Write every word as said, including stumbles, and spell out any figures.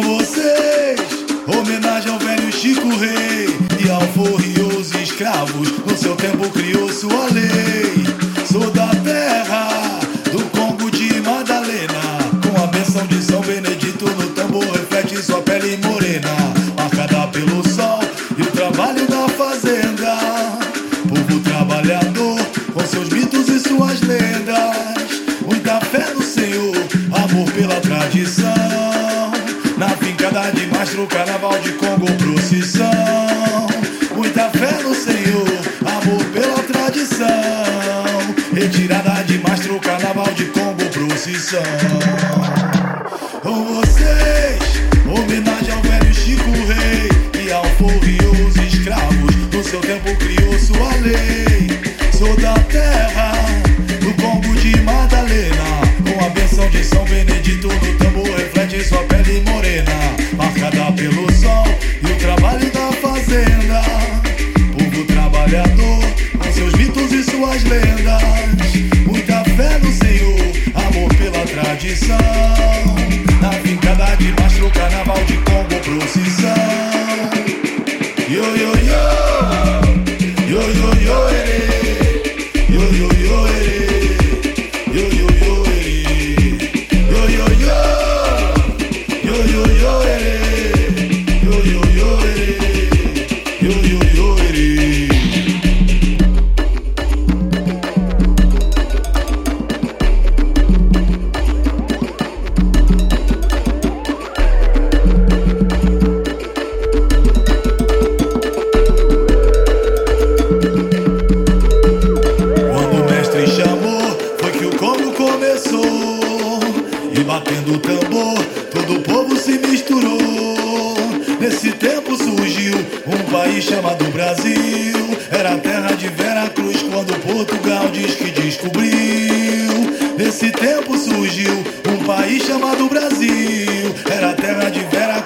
com vocês, homenagem ao velho Chico Rei e ao forriou os escravos, no seu tempo criou sua lei. Sou da terra do Congo de Madalena, com a bênção de São Benedito no tambor reflete sua pele morena, marcada pelo sol e o trabalho da fazenda. Povo trabalhador, com seus mitos e suas lendas, muita fé no Senhor, amor pela tradição. Na fincada de Mastro Carnaval de Congo Procissão, muita fé no Senhor, amor pela tradição. Retirada de Mastro Carnaval de Congo Procissão. Com vocês, homenagem ao velho Chico Rei e ao forriou os escravos, no seu tempo criou sua lei. Sou da terra do Congo de Madalena, com a bênção de São Benedito no tambor reflete sua pele morena, marcada pelo sol e o trabalho da fazenda. Povo trabalhador, com seus mitos e suas lendas, muita fé no Senhor, amor pela tradição. Na fincada de Mastro Carnaval de Congo Procissão. Yo, yo, yo, yo, yo, yo, ere, yo, yo, yo, ere, yo, yo, yo, ere, yo, yo, yo, yo, yo, yo, ere, yo, yo, yo, ere, yo, yo, yo, ere. E batendo o tambor, todo o povo se misturou. Nesse tempo surgiu um país chamado Brasil. Era a terra de Veracruz quando Portugal diz que descobriu. Nesse tempo surgiu um país chamado Brasil. Era a terra de Veracruz.